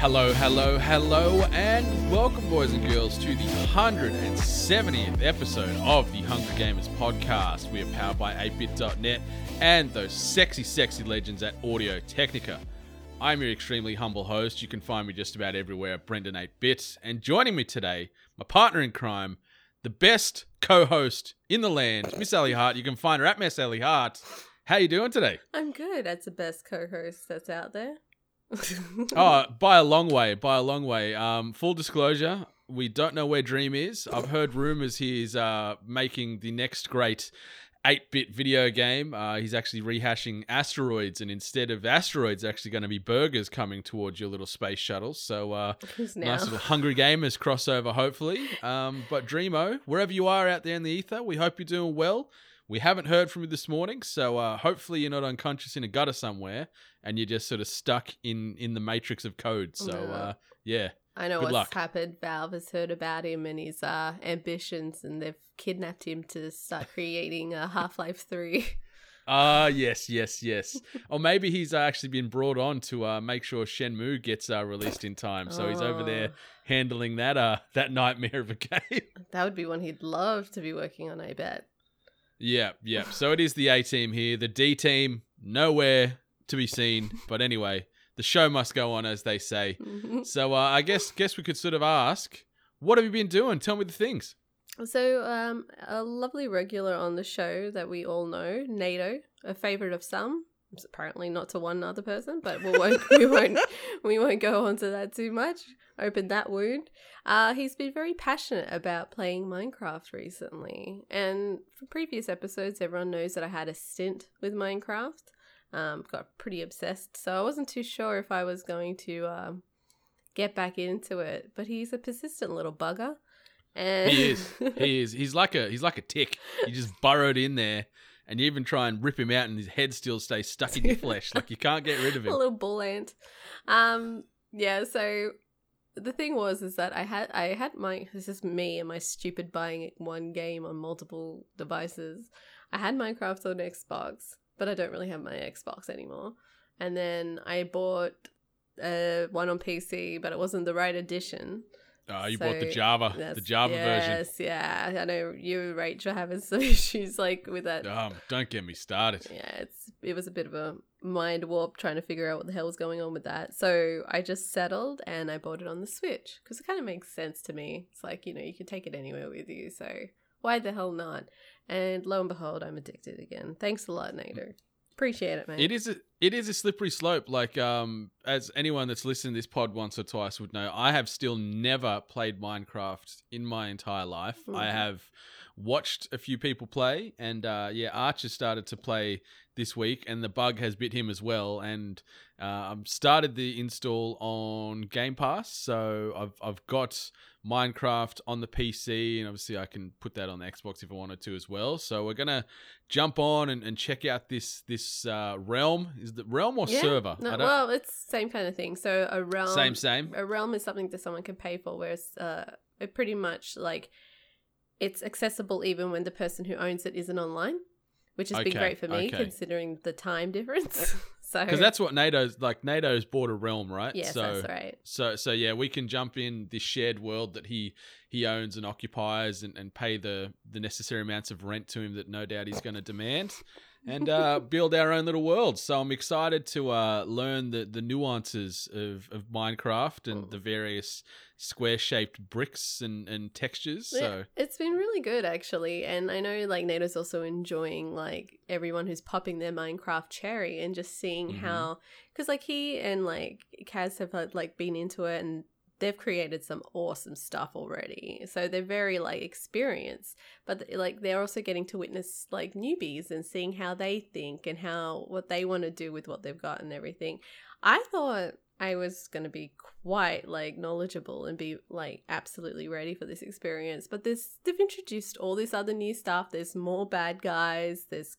Hello, hello, hello, and welcome, boys and girls, to the 170th episode of the Hungry Gamers podcast. We are powered by 8bit.net and those sexy, sexy legends at Audio Technica. I'm your extremely humble host. You can find me just about everywhere, Brendan ATEBIT. And joining me today, my partner in crime, the best co-host in the land, Miss Ellie Hart. You can find her at Miss Ellie Hart. How you doing today? I'm good. That's the best co-host that's out there. Oh, by a long way. Full disclosure, we don't know where Dream is. I've heard rumors he's making the next great 8-bit video game. He's actually rehashing Asteroids, and instead of asteroids, actually going to be burgers coming towards your little space shuttle. So nice little Hungry Gamers crossover, hopefully. But Dreamo, wherever you are out there in the ether, we hope you're doing well. We haven't heard from you this morning, so hopefully you're not unconscious in a gutter somewhere and you're just sort of stuck in the matrix of code. So, yeah, I know what's happened. Valve has heard about him and his ambitions, and they've kidnapped him to start creating Half-Life 3. Ah, yes. Or maybe he's actually been brought on to make sure Shenmue gets released in time. So he's over there handling that nightmare of a game. That would be one he'd love to be working on, I bet. Yeah. So it is the A team here. The D team, nowhere to be seen. But anyway, the show must go on, as they say. So I guess we could sort of ask, what have you been doing? Tell me the things. So a lovely regular on the show that we all know, NATO, a favorite of some. It's apparently not to one other person, but we won't go on to that too much. Open that wound. He's been very passionate about playing Minecraft recently, and from previous episodes, everyone knows that I had a stint with Minecraft. Got pretty obsessed, so I wasn't too sure if I was going to get back into it. But he's a persistent little bugger, and he is. He's like a tick. He just burrowed in there. And you even try and rip him out and his head still stays stuck in your flesh. Like, you can't get rid of him. A little bull ant. Yeah, so the thing was that I had my... This is me and my stupid buying one game on multiple devices. I had Minecraft on Xbox, but I don't really have my Xbox anymore. And then I bought one on PC, but it wasn't the right edition. Oh, you bought the Java version. Yes, yeah. I know you, Rachel, having some issues like with that. Don't get me started. Yeah, it was a bit of a mind warp trying to figure out what the hell was going on with that. So I just settled and I bought it on the Switch because it kind of makes sense to me. It's like, you can take it anywhere with you. So why the hell not? And lo and behold, I'm addicted again. Thanks a lot, Nader. Appreciate it, man. It is a slippery slope. Like, as anyone that's listened to this pod once or twice would know, I have still never played Minecraft in my entire life. Mm-hmm. I have watched a few people play, and Archer started to play this week, and the bug has bit him as well. And I've started the install on Game Pass, so I've got Minecraft on the PC, and obviously I can put that on the Xbox if I wanted to as well. So we're gonna jump on and check out this realm. Is the realm or server? No, well, it's same kind of thing. So a realm, same. A realm is something that someone can pay for, whereas it pretty much like it's accessible even when the person who owns it isn't online. Which has been great for me, considering the time difference. So because that's what NATO's bought a realm, right? Yes, so, that's right. So yeah, we can jump in this shared world that he owns and occupies, and pay the necessary amounts of rent to him that no doubt he's going to demand, and build our own little world. So I'm excited to learn the nuances of Minecraft and the various square-shaped bricks and textures. Yeah, so it's been really good, actually. And I know like NATO's also enjoying like everyone who's popping their Minecraft cherry and just seeing how, because like he and like Kaz have like been into it, and they've created some awesome stuff already. So they're very like experienced, but like they're also getting to witness like newbies and seeing how they think and what they want to do with what they've got and everything. I thought I was going to be quite like knowledgeable and be like absolutely ready for this experience. But they've introduced all this other new stuff. There's more bad guys. There's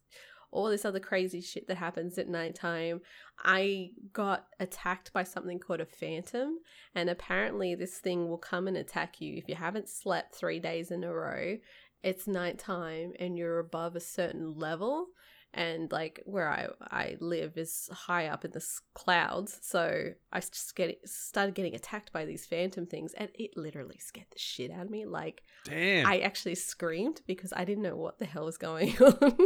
all this other crazy shit that happens at nighttime. I got attacked by something called a phantom, and apparently this thing will come and attack you if you haven't slept 3 days in a row. It's nighttime and you're above a certain level, and like where I live is high up in the clouds, so I just started getting attacked by these phantom things, and it literally scared the shit out of me. Like, damn, I actually screamed because I didn't know what the hell was going on.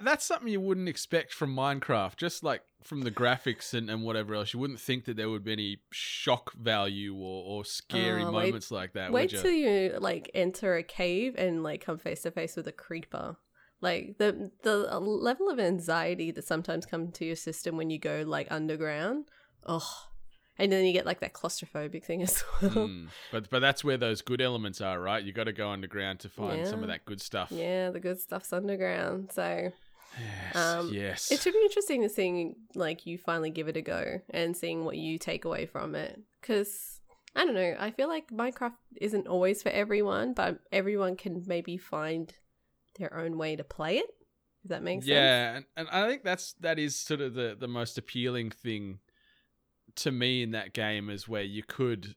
That's something you wouldn't expect from Minecraft, just like from the graphics and whatever else. You wouldn't think that there would be any shock value or scary moments like that. Wait till you like enter a cave and like come face to face with a creeper. Like the level of anxiety that sometimes comes to your system when you go like underground. Oh, and then you get like that claustrophobic thing as well. But that's where those good elements are, right? You got to go underground to find some of that good stuff. Yeah, the good stuff's underground. So yes, it should be interesting to see like you finally give it a go and seeing what you take away from it. Because I don't know, I feel like Minecraft isn't always for everyone, but everyone can maybe find their own way to play it. If that makes sense. Yeah, and I think that is sort of the most appealing thing to me in that game, is where you could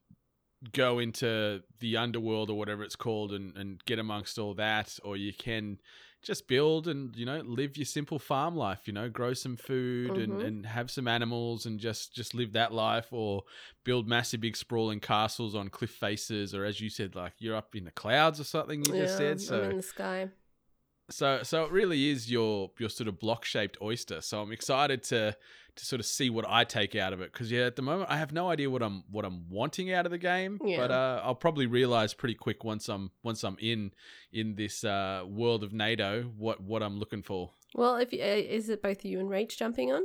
go into the underworld or whatever it's called and get amongst all that, or you can just build and, you know, live your simple farm life, you know, grow some food and have some animals and just live that life, or build massive big sprawling castles on cliff faces, or as you said, like you're up in the clouds or something you just said. So I'm in the sky. So it really is your sort of block-shaped oyster. So I'm excited to sort of see what I take out of it, because at the moment I have no idea what I'm wanting out of the game. Yeah. But I'll probably realize pretty quick once I'm in this world of NATO what I'm looking for. Well, if is it both you and Rach jumping on?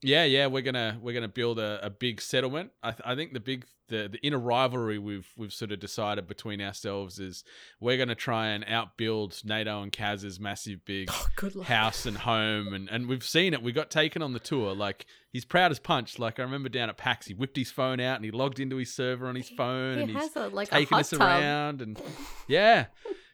Yeah, we're gonna build a big settlement. I think the inner rivalry we've sort of decided between ourselves is we're gonna try and outbuild NATO and Kaz's massive big house and home, and we've seen it. We got taken on the tour. Like, he's proud as punch. Like, I remember down at Pax, he whipped his phone out and he logged into his server on his phone, and he's taking us around, and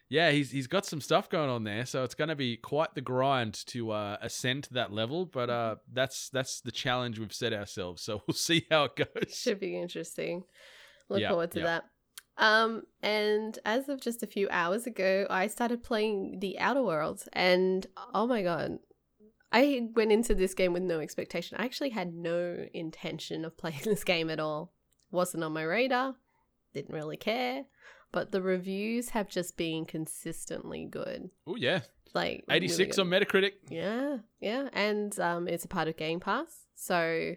yeah, he's got some stuff going on there, so it's going to be quite the grind to ascend to that level. But that's the challenge we've set ourselves. So we'll see how it goes. Should be interesting. Look forward to that. And as of just a few hours ago, I started playing The Outer Worlds, and oh my god, I went into this game with no expectation. I actually had no intention of playing this game at all. Wasn't on my radar. Didn't really care. But the reviews have just been consistently good. Oh, yeah. Like 86 really on Metacritic. Yeah. And it's a part of Game Pass. So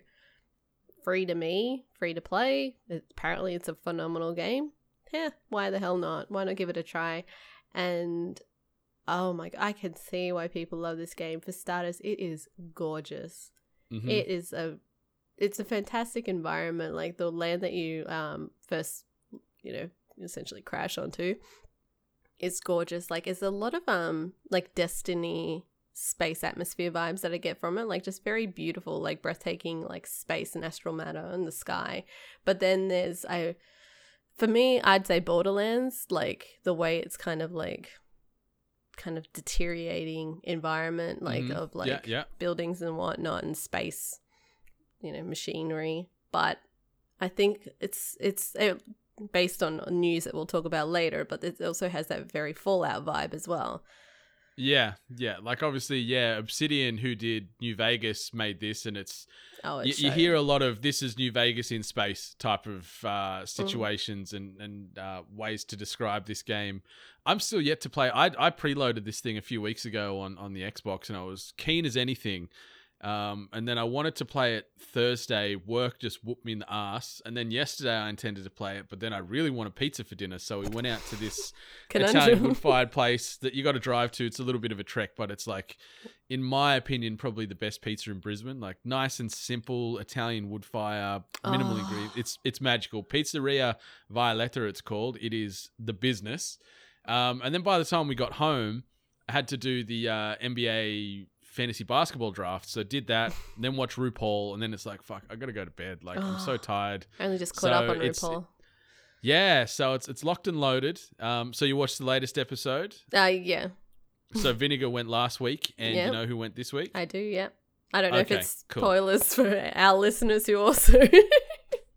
free to me, free to play. Apparently it's a phenomenal game. Yeah, why the hell not? Why not give it a try? And oh my God, I can see why people love this game. For starters, it is gorgeous. Mm-hmm. It's a fantastic environment. Like the land that you first, you know, essentially crash onto, it's gorgeous. Like, it's a lot of like Destiny space atmosphere vibes that I get from it. Like, just very beautiful, like breathtaking, like space and astral matter and the sky. But then there's for me, I'd say Borderlands, like the way it's kind of deteriorating environment, like of like buildings and whatnot and space, you know, machinery. But I think it's based on news that we'll talk about later, but it also has that very Fallout vibe as well. Yeah. Like, obviously, Obsidian, who did New Vegas, made this, and it's... Oh, it's you hear a lot of this is New Vegas in space type of situations and ways to describe this game. I'm still yet to play. I preloaded this thing a few weeks ago on the Xbox, and I was keen as anything. And then I wanted to play it Thursday. Work just whooped me in the ass. And then yesterday I intended to play it, but then I really wanted pizza for dinner. So we went out to this Italian wood-fired place that you got to drive to. It's a little bit of a trek, but it's like, in my opinion, probably the best pizza in Brisbane. Like, nice and simple Italian wood fire, minimal ingredients. It's magical. Pizzeria Violetta, it's called. It is the business. And then by the time we got home, I had to do the NBA fantasy basketball draft. So did that, then watch RuPaul, and then it's like, fuck, I gotta go to bed. Like, I'm so tired. I only just caught up on RuPaul. Yeah, so it's locked and loaded. So you watched the latest episode? Yeah. So Vinegar went last week, and you know who went this week? I do, yeah. I don't know if it's spoilers for our listeners who also...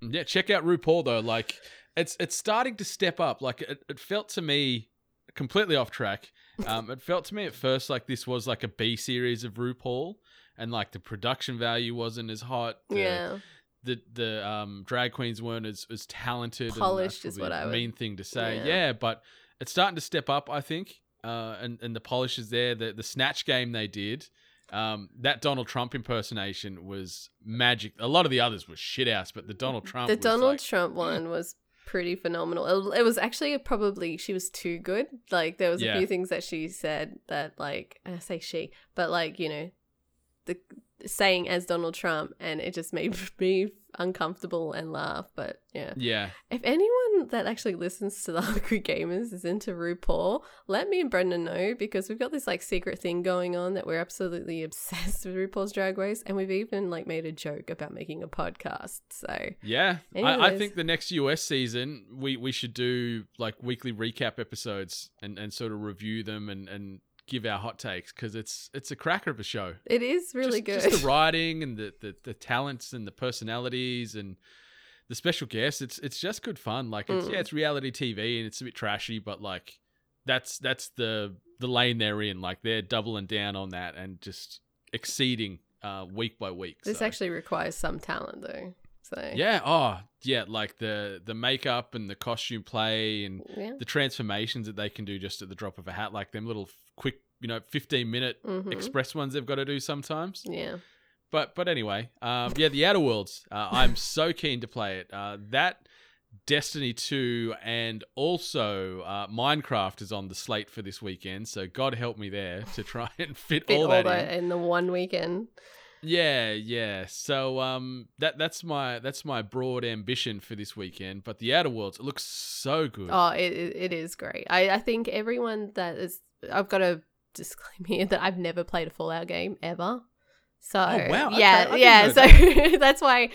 Yeah, check out RuPaul, though. Like, it's starting to step up. Like, it felt to me completely off track. It felt to me at first like this was like a B series of RuPaul, and like the production value wasn't as hot. Yeah. The drag queens weren't as talented. Polished is what I would... mean thing to say. Yeah, but it's starting to step up, I think. And the polish is there. The snatch game they did, that Donald Trump impersonation was magic. A lot of the others were shit ass, but the Donald Trump one was pretty phenomenal. It was actually probably she was too good. Like there was a few things that she said that, like, I say she, but like, you know, the saying as Donald Trump, and it just made me uncomfortable and laugh. But yeah, if anyone that actually listens to the Hungry Gamers is into RuPaul, let me and Brendan know, because we've got this like secret thing going on that we're absolutely obsessed with RuPaul's Drag Race, and we've even like made a joke about making a podcast. So yeah, I think the next US season we should do like weekly recap episodes and sort of review them and give our hot takes, because it's a cracker of a show. It is really good. Just the writing and the talents and the personalities and the special guests. It's just good fun. Like it's reality TV and it's a bit trashy, but like that's the lane they're in. Like they're doubling down on that and just exceeding week by week. This actually requires some talent though. So yeah. Oh yeah. Like the makeup and the costume play and the transformations that they can do just at the drop of a hat. Like them little quick, 15-minute express ones they've got to do sometimes. Yeah. But anyway, The Outer Worlds. I'm so keen to play it. That, Destiny 2, and also Minecraft is on the slate for this weekend. So God help me there to try and fit all that in the one weekend. Yeah. So that's my broad ambition for this weekend. But The Outer Worlds, it looks so good. Oh, it is great. I think everyone that is. I've got a disclaimer here that I've never played a Fallout game ever. So So that's why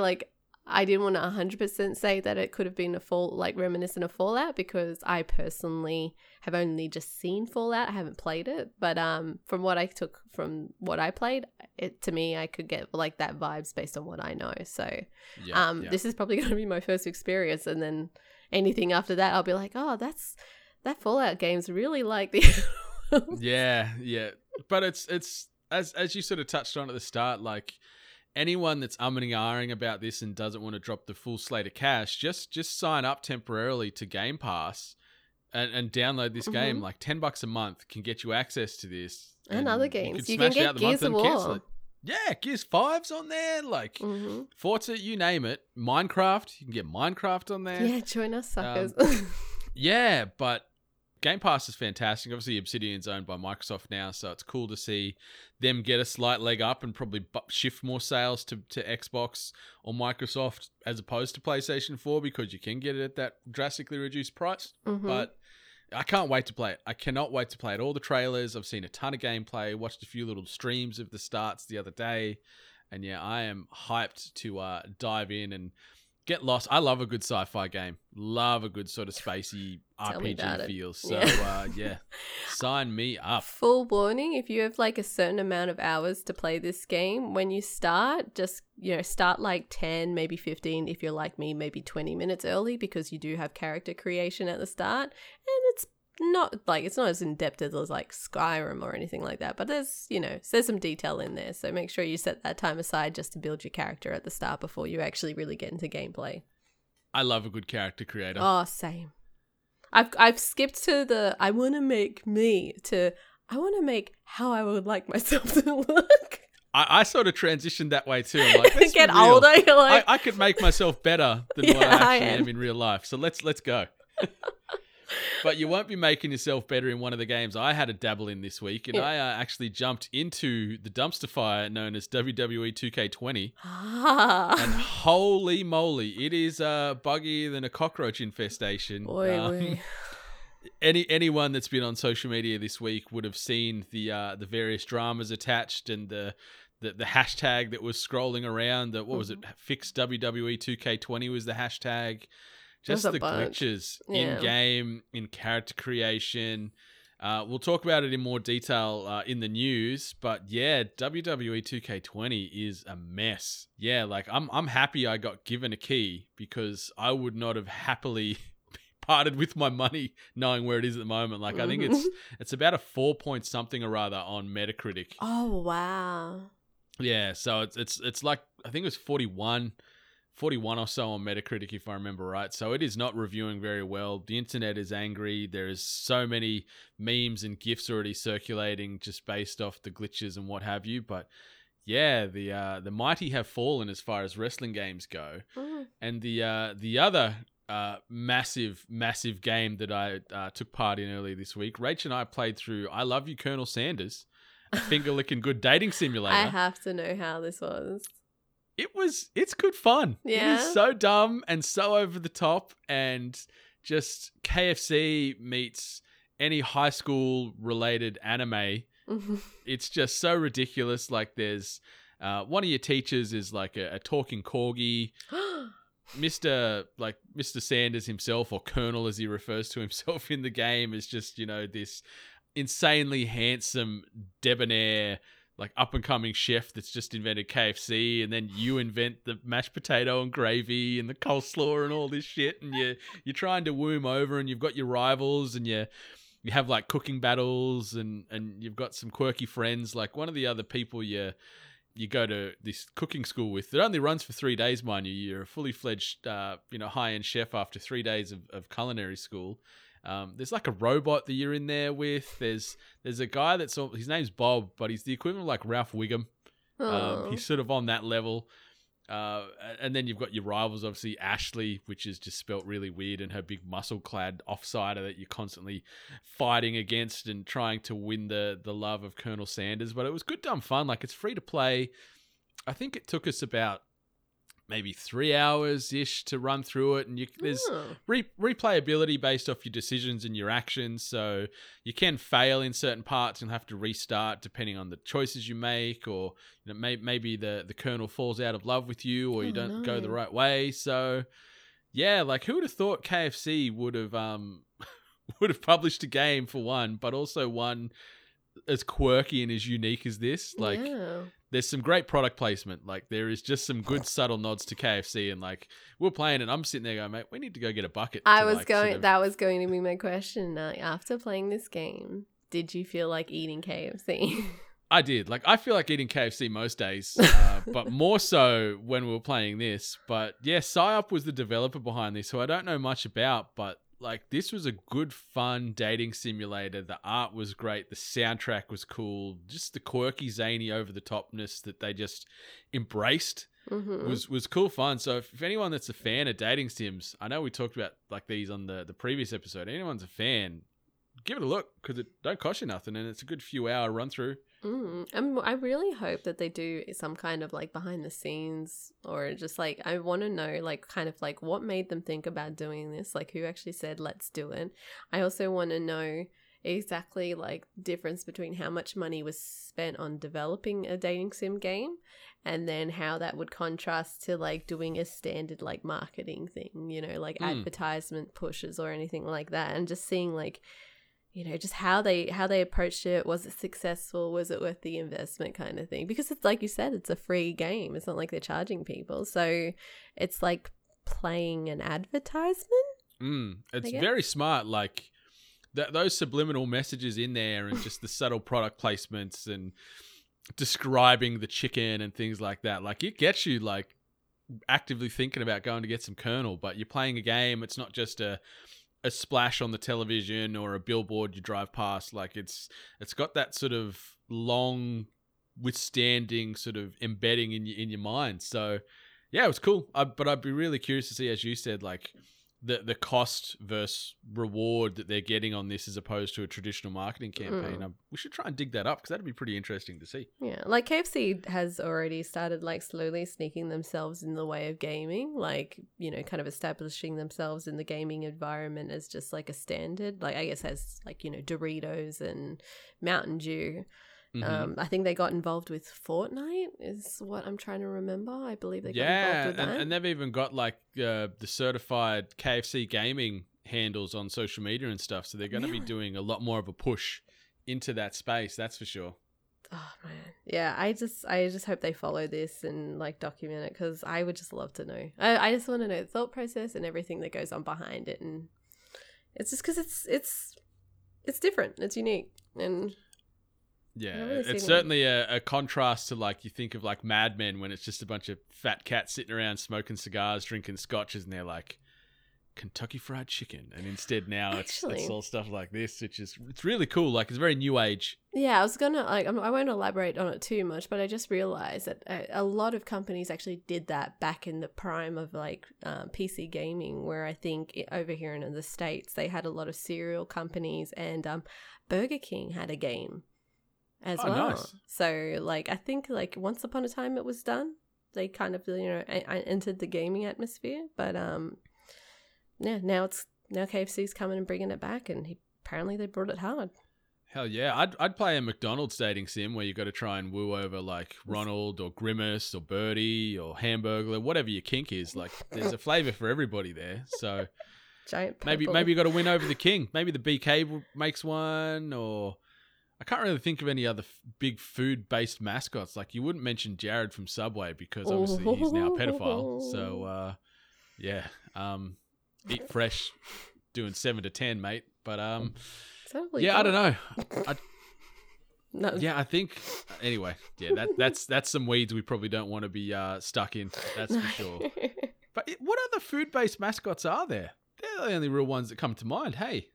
like I didn't want to 100% say that it could have been a reminiscent of Fallout, because I personally have only just seen Fallout. I haven't played it, but from what I took from what I played, it to me I could get like that vibes based on what I know. So this is probably going to be my first experience, and then anything after that I'll be like, oh, that Fallout game's really like the yeah. But it's as you sort of touched on at the start, like anyone that's umming and ahhing about this and doesn't want to drop the full slate of cash, just sign up temporarily to Game Pass and download this game. Like $10 a month can get you access to this and other games. You can get Gears of War. Yeah, Gears 5's on there, like Forza, you name it. Minecraft, you can get Minecraft on there. Yeah, join us suckers. Yeah, but Game Pass is fantastic. Obviously, Obsidian's owned by Microsoft now, so it's cool to see them get a slight leg up and probably shift more sales to Xbox or Microsoft as opposed to PlayStation 4, because you can get it at that drastically reduced price. But I can't wait to play it. I cannot wait to play it. All the trailers, I've seen a ton of gameplay, watched a few little streams of the starts the other day, and yeah, I am hyped to dive in and get lost. I love a good sci-fi game. Love a good sort of spacey RPG feel. So sign me up. Full warning: if you have like a certain amount of hours to play this game, when you start, just start like 10, maybe 15. If you're like me, maybe 20 minutes early, because you do have character creation at the start, and it's not as in depth as like Skyrim or anything like that. But there's some detail in there, so make sure you set that time aside just to build your character at the start before you actually really get into gameplay. I love a good character creator. Oh, same. I've skipped to the I want to make how I would like myself to look. I sort of transitioned that way too. I'm like, get older, you're like... I could make myself better than what I actually am in real life. So let's go. But you won't be making yourself better in one of the games I had a dabble in this week, and I actually jumped into the dumpster fire known as WWE 2K20. And holy moly, it is buggier than a cockroach infestation. Boy. anyone that's been on social media this week would have seen the various dramas attached and the hashtag that was scrolling around. That what was it? Fix WWE 2K20 was the hashtag. Just the bunch. Glitches in game, in character creation. We'll talk about it in more detail in the news, but yeah, WWE 2K20 is a mess. Yeah, like I'm happy I got given a key because I would not have happily parted with my money knowing where it is at the moment. Like I think it's about a 4 point something or rather on Metacritic. Oh wow. Yeah, so it's like I think it was 41 or so on Metacritic, if I remember right. So it is not reviewing very well. The internet is angry. There is so many memes and GIFs already circulating just based off the glitches and what have you. But yeah, the mighty have fallen as far as wrestling games go. And the other massive game that I took part in earlier this week, Rachel and I played through I Love You, Colonel Sanders, a finger-licking good dating simulator. I have to know how this was. It's good fun. Yeah. It is so dumb and so over the top and just KFC meets any high school related anime. It's just so ridiculous. Like there's one of your teachers is like a talking corgi. Mr. Sanders himself, or Colonel as he refers to himself in the game, is just, you know, this insanely handsome debonair like up-and-coming chef that's just invented KFC, and then you invent the mashed potato and gravy and the coleslaw and all this shit, and you're trying to woo him over, and you've got your rivals, and you have like cooking battles, and you've got some quirky friends. Like one of the other people you go to this cooking school with, that only runs for 3 days, mind you. You're a fully-fledged high-end chef after 3 days of culinary school. There's like a robot that you're in there with. There's a guy his name's Bob, but he's the equivalent of like Ralph Wiggum. He's sort of on that level. And then you've got your rivals, obviously Ashley, which is just spelt really weird, and her big muscle-clad offsider that you're constantly fighting against and trying to win the love of Colonel Sanders. But it was good, dumb fun. Like, it's free to play. I think it took us about maybe 3 hours-ish to run through it. And there's replayability based off your decisions and your actions. So you can fail in certain parts and have to restart depending on the choices you make, or you know, maybe the Colonel falls out of love with you, or you don't go the right way. So yeah, like who would have thought KFC would have published a game for one, but also one as quirky and as unique as this. Like there's some great product placement. Like there is just some good subtle nods to KFC, and like we're playing and I'm sitting there going, mate, we need to go get a bucket. That was going to be my question. After playing this game, did you feel like eating KFC? I did. Like I feel like eating KFC most days, but more so when we were playing this. But yeah, PsyOp was the developer behind this, who I don't know much about, but like this was a good, fun dating simulator. The art was great. The soundtrack was cool. Just the quirky, zany, over-the-topness that they just embraced was cool fun. So if anyone that's a fan of dating sims, I know we talked about like these on the previous episode. Anyone's a fan, give it a look, because it don't cost you nothing, and it's a good few-hour run-through. I really hope that they do some kind of like behind the scenes, or just like I want to know like kind of like what made them think about doing this, like who actually said let's do it. I also want to know exactly like difference between how much money was spent on developing a dating sim game, and then how that would contrast to like doing a standard like marketing thing, you know, like advertisement pushes or anything like that, and just seeing like, you know, just how they approached it. Was it successful? Was it worth the investment kind of thing? Because it's like you said, it's a free game. It's not like they're charging people. So it's like playing an advertisement. It's very smart. Like those subliminal messages in there, and just the subtle product placements and describing the chicken and things like that. Like it gets you like actively thinking about going to get some Colonel, but you're playing a game. It's not just a splash on the television or a billboard you drive past. Like it's got that sort of long withstanding sort of embedding in your mind. So yeah, it was cool. But I'd be really curious to see, as you said, like the cost versus reward that they're getting on this as opposed to a traditional marketing campaign. We should try and dig that up because that'd be pretty interesting to see. Yeah, like KFC has already started like slowly sneaking themselves in the way of gaming, like, you know, kind of establishing themselves in the gaming environment as just like a standard. Like I guess has like, you know, Doritos and Mountain Dew. I think they got involved with Fortnite is what I'm trying to remember. I believe they got involved with that. And they've even got like the certified KFC gaming handles on social media and stuff. So they're going to be doing a lot more of a push into that space. That's for sure. Oh man. Yeah. I just hope they follow this and like document it. Cause I would just love to know. I just want to know the thought process and everything that goes on behind it. And it's just cause it's different. It's unique. And yeah, really it's certainly a contrast to like you think of like Mad Men when it's just a bunch of fat cats sitting around smoking cigars, drinking scotches, and they're like Kentucky Fried Chicken. And instead now it's all stuff like this, which is it's really cool. Like it's very new age. Yeah, I was gonna like I won't elaborate on it too much, but I just realized that a lot of companies actually did that back in the prime of like PC gaming, where I think over here in the States they had a lot of cereal companies and Burger King had a game. As well. Nice. So like I think like once upon a time it was done, they kind of, you know, entered the gaming atmosphere, but yeah, now KFC's coming and bringing it back, and apparently they brought it hard. Hell yeah. I'd play a McDonald's dating sim where you got to try and woo over like Ronald or Grimace or Birdie or Hamburglar, whatever your kink is. Like there's a flavor for everybody there, so giant purple. maybe you got to win over the king. Maybe the BK makes one, or I can't really think of any other big food-based mascots. Like, you wouldn't mention Jared from Subway because obviously he's now a pedophile. So, eat fresh, doing 7 to 10, mate. But, I don't know. No. Yeah, I think. Anyway, yeah, that's some weeds we probably don't want to be stuck in. That's for sure. But what other food-based mascots are there? They're the only real ones that come to mind. Hey.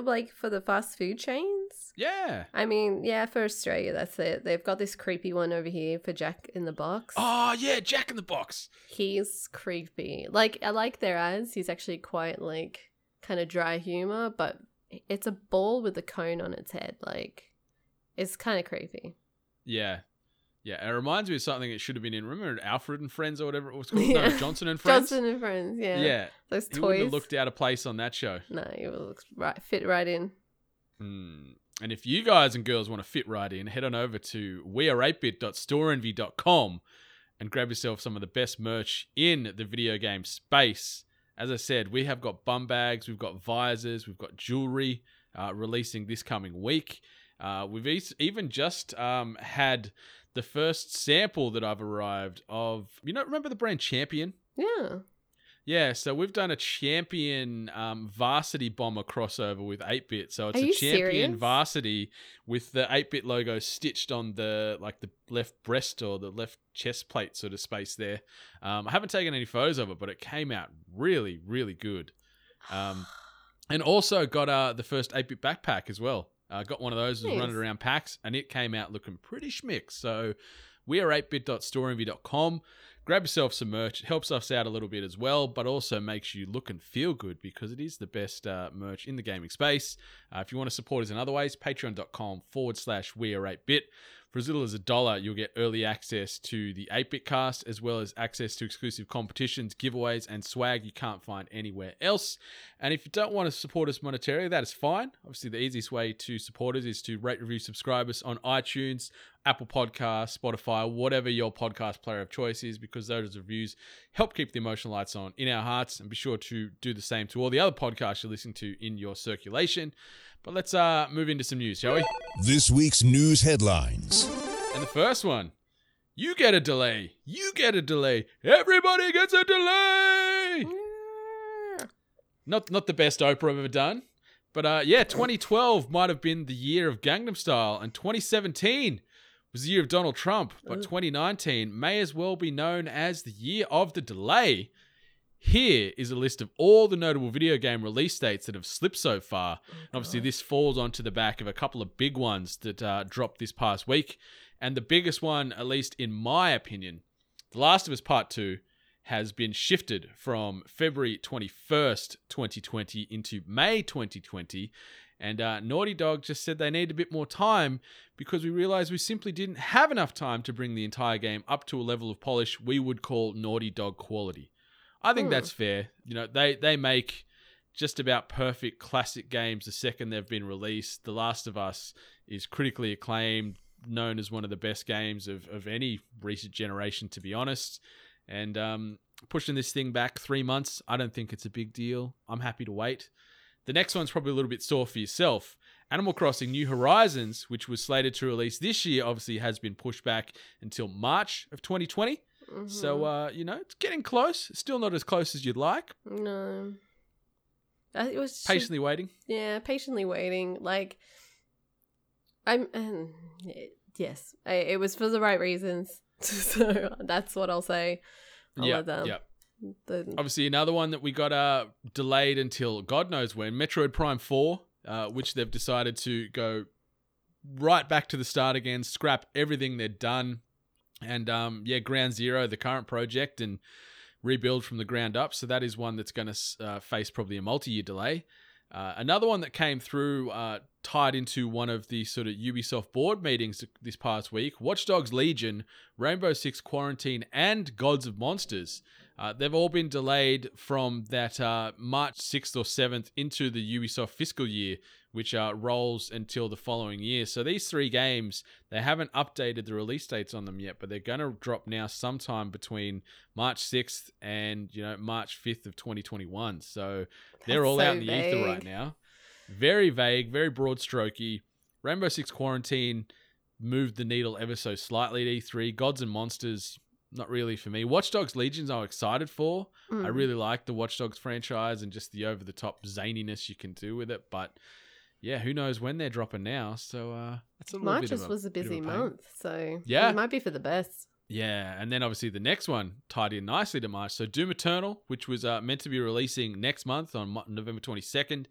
Like for the fast food chains? Yeah. I mean, yeah, for Australia, that's it. They've got this creepy one over here for Jack in the Box. Oh, yeah, Jack in the Box. He's creepy. Like, I like their ads. He's actually quite, like, kind of dry humor, but it's a ball with a cone on its head. Like, it's kind of creepy. Yeah. Yeah, it reminds me of something it should have been in. Remember Alfred and Friends or whatever it was called? Yeah. No, Johnson and Friends. Johnson and Friends, yeah. Yeah. Those toys. He wouldn't have looked out of place on that show. No, he would look fit right in. And if you guys and girls want to fit right in, head on over to weare8bit.storeenvy.com and grab yourself some of the best merch in the video game space. As I said, we have got bum bags, we've got visors, we've got jewelry releasing this coming week. We've even just had the first sample that I've arrived of, you know, remember the brand Champion? Yeah. Yeah, so we've done a Champion Varsity Bomber crossover with 8-Bit. So it's a Champion Varsity with the 8-Bit logo stitched on the like the left breast or the left chest plate sort of space there. I haven't taken any photos of it, but it came out really, really good. And also got the first 8-Bit backpack as well. Got one of those, was running around Pax, and it came out looking pretty schmick. So we are 8bit.storeenvy.com. Grab yourself some merch. It helps us out a little bit as well, but also makes you look and feel good because it is the best merch in the gaming space. If you want to support us in other ways, patreon.com/weare8bit. For as little as $1, you'll get early access to the 8-Bit Cast, as well as access to exclusive competitions, giveaways, and swag you can't find anywhere else. And if you don't want to support us monetarily, that is fine. Obviously, the easiest way to support us is to rate, review, subscribe us on iTunes, Apple Podcasts, Spotify, whatever your podcast player of choice is, because those reviews help keep the emotional lights on in our hearts. And be sure to do the same to all the other podcasts you're listening to in your circulation. But let's move into some news, shall we? This week's news headlines. And the first one, you get a delay. You get a delay. Everybody gets a delay. Yeah. Not the best Oprah I've ever done. But 2012 might have been the year of Gangnam Style, and 2017 was the year of Donald Trump. But 2019 may as well be known as the year of the delay. Here is a list of all the notable video game release dates that have slipped so far. And obviously, this falls onto the back of a couple of big ones that dropped this past week. And the biggest one, at least in my opinion, The Last of Us Part 2, has been shifted from February 21st, 2020 into May 2020. And Naughty Dog just said they need a bit more time because we realized we simply didn't have enough time to bring the entire game up to a level of polish we would call Naughty Dog quality. I think that's fair. You know, they make just about perfect classic games the second they've been released. The Last of Us is critically acclaimed, known as one of the best games of any recent generation, to be honest. And pushing this thing back 3 months, I don't think it's a big deal. I'm happy to wait. The next one's probably a little bit sore for yourself. Animal Crossing New Horizons, which was slated to release this year, obviously has been pushed back until March of 2020. Mm-hmm. So, you know, it's getting close. Still not as close as you'd like. No. It was patiently waiting. Yeah, patiently waiting. Like, yes, it was for the right reasons. So that's what I'll say. I'll let them. Obviously, another one that we got delayed until God knows when, Metroid Prime 4, which they've decided to go right back to the start again, scrap everything they'd done, and Ground Zero, the current project, and rebuild from the ground up. So that is one that's going to face probably a multi-year delay. Another one that came through tied into one of the sort of Ubisoft board meetings this past week, Watch Dogs Legion, Rainbow Six Quarantine, and Gods of Monsters. They've all been delayed from that March 6th or 7th into the Ubisoft fiscal year, which rolls until the following year. So these three games, they haven't updated the release dates on them yet, but they're going to drop now sometime between March 6th and March 5th of 2021. So they're all out in the ether right now. Very vague, very broad strokey. Rainbow Six Quarantine moved the needle ever so slightly at E3. Gods and Monsters, not really for me. Watch Dogs Legions, I'm excited for. I really like the Watch Dogs franchise and just the over-the-top zaniness you can do with it. But yeah, who knows when they're dropping now. So that's a little March bit of a was a busy month, so yeah, it might be for the best. Yeah, and then obviously the next one tied in nicely to March. So Doom Eternal, which was meant to be releasing next month on November 22nd,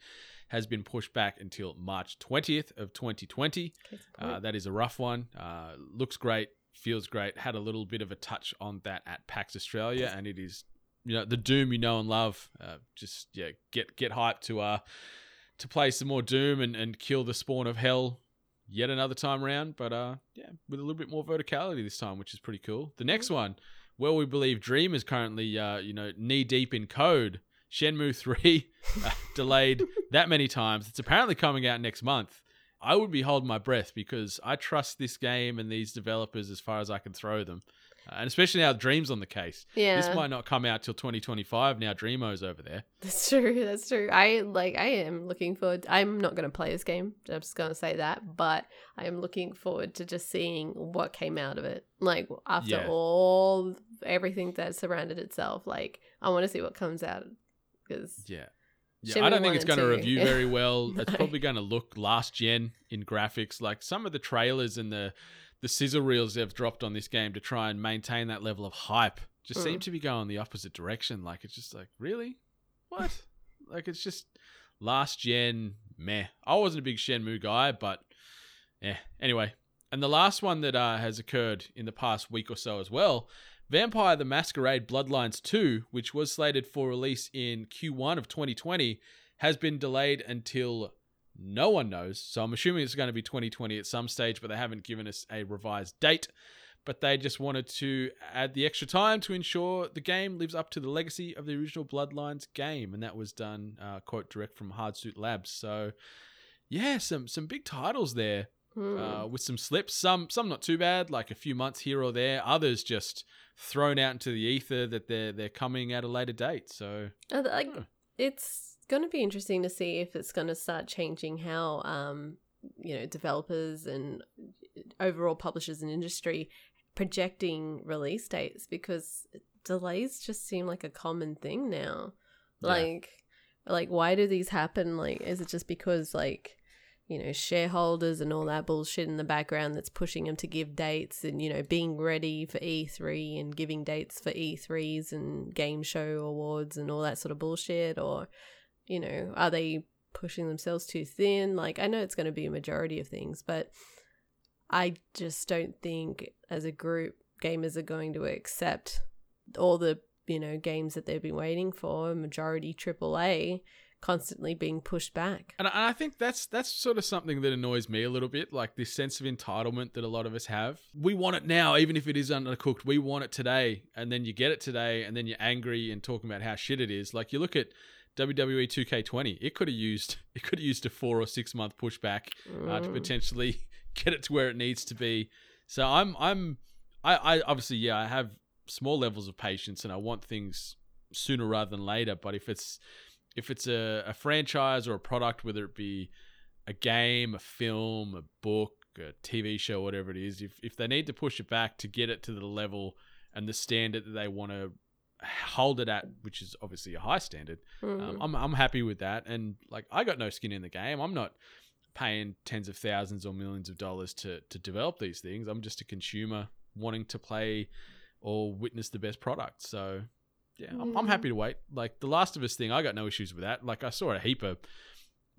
has been pushed back until March 20th of 2020. That is a rough one. Looks great. Feels great. Had a little bit of a touch on that at PAX Australia, and it is, the Doom you know and love. Get hyped to play some more Doom and kill the spawn of hell yet another time around. But with a little bit more verticality this time, which is pretty cool. The next one, well, we believe Dream is currently knee deep in code. Shenmue 3 delayed that many times. It's apparently coming out next month. I would be holding my breath because I trust this game and these developers as far as I can throw them. And especially now Dream's on the case. Yeah. This might not come out till 2025 now Dreamo's over there. That's true. I'm not going to play this game. I'm just going to say that. But I am looking forward to just seeing what came out of it. Like after everything that surrounded itself, I want to see what comes out. Yeah, I don't think it's going to review very well. No. It's probably going to look last gen in graphics. Like some of the trailers and the sizzle reels they've dropped on this game to try and maintain that level of hype just seem to be going the opposite direction. Like it's just like, really? What? Like it's just last gen meh. I wasn't a big Shenmue guy, but yeah. Anyway, and the last one that has occurred in the past week or so as well, Vampire the Masquerade Bloodlines 2, which was slated for release in Q1 of 2020, has been delayed until no one knows. So I'm assuming it's going to be 2020 at some stage, but they haven't given us a revised date. But they just wanted to add the extra time to ensure the game lives up to the legacy of the original Bloodlines game. And that was done, quote, direct from Hardsuit Labs. So yeah, some big titles there with some slips. Some not too bad, like a few months here or there. Others just thrown out into the ether that they're coming at a later date. So it's going to be interesting to see if it's going to start changing how developers and overall publishers and industry projecting release dates, because delays just seem like a common thing now. Like why do these happen? Like, is it just because shareholders and all that bullshit in the background that's pushing them to give dates and, being ready for E3 and giving dates for E3s and game show awards and all that sort of bullshit? Or, are they pushing themselves too thin? Like, I know it's going to be a majority of things, but I just don't think as a group gamers are going to accept all the you know, games that they've been waiting for, majority AAA, constantly being pushed back. And I think that's sort of something that annoys me a little bit, like this sense of entitlement that a lot of us have. We want it now, even if it is undercooked. We want it today, and then you get it today, and then you're angry and talking about how shit it is. Like, you look at WWE 2K20, it could have used a 4 or 6 month pushback to potentially get it to where it needs to be. So I obviously, yeah, I have small levels of patience, and I want things sooner rather than later. But if it's a franchise or a product, whether it be a game, a film, a book, a TV show, whatever it is, if they need to push it back to get it to the level and the standard that they want to hold it at, which is obviously a high standard, I'm happy with that. And like, I got no skin in the game. I'm not paying tens of thousands or millions of dollars to develop these things. I'm just a consumer wanting to play or witness the best product. So yeah, I'm happy to wait. Like the Last of Us thing, I got no issues with that. Like I saw a heap of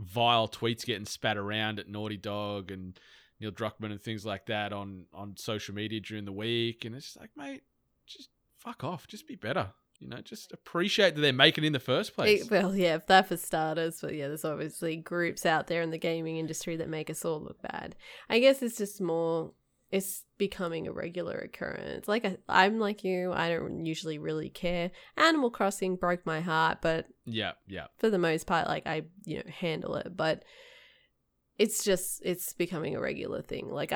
vile tweets getting spat around at Naughty Dog and Neil Druckmann and things like that on social media during the week. And it's just like, mate, just fuck off. Just be better. You know, just appreciate that they're making it in the first place. Well, yeah, that for starters. But yeah, there's obviously groups out there in the gaming industry that make us all look bad. I guess it's just more... it's becoming a regular occurrence. Like I'm like you, I don't usually really care. Animal Crossing broke my heart, but yeah. For the most part, like I, you know, handle it. But it's just, it's becoming a regular thing. Like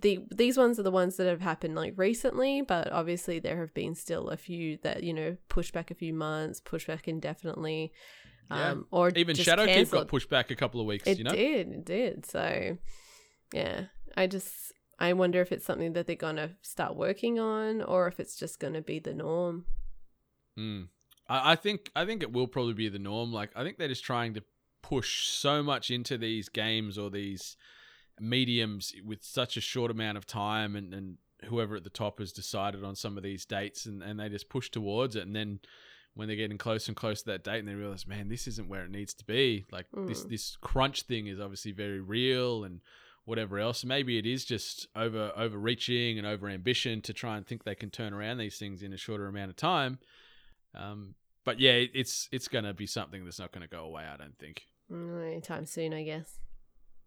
these ones are the ones that have happened like recently, but obviously there have been still a few that, you know, push back a few months, push back indefinitely, or even just Shadowkeep got pushed back a couple of weeks. It did, it did. So yeah, I wonder if it's something that they're going to start working on or if it's just going to be the norm. I think it will probably be the norm. Like, I think they're just trying to push so much into these games or these mediums with such a short amount of time, and whoever at the top has decided on some of these dates, and they just push towards it. And then when they're getting close and close to that date and they realize, man, this isn't where it needs to be. Like this crunch thing is obviously very real, and whatever else, maybe it is just overreaching and over ambition to try and think they can turn around these things in a shorter amount of time. But yeah, it's going to be something that's not going to go away, I don't think. Not anytime soon, I guess.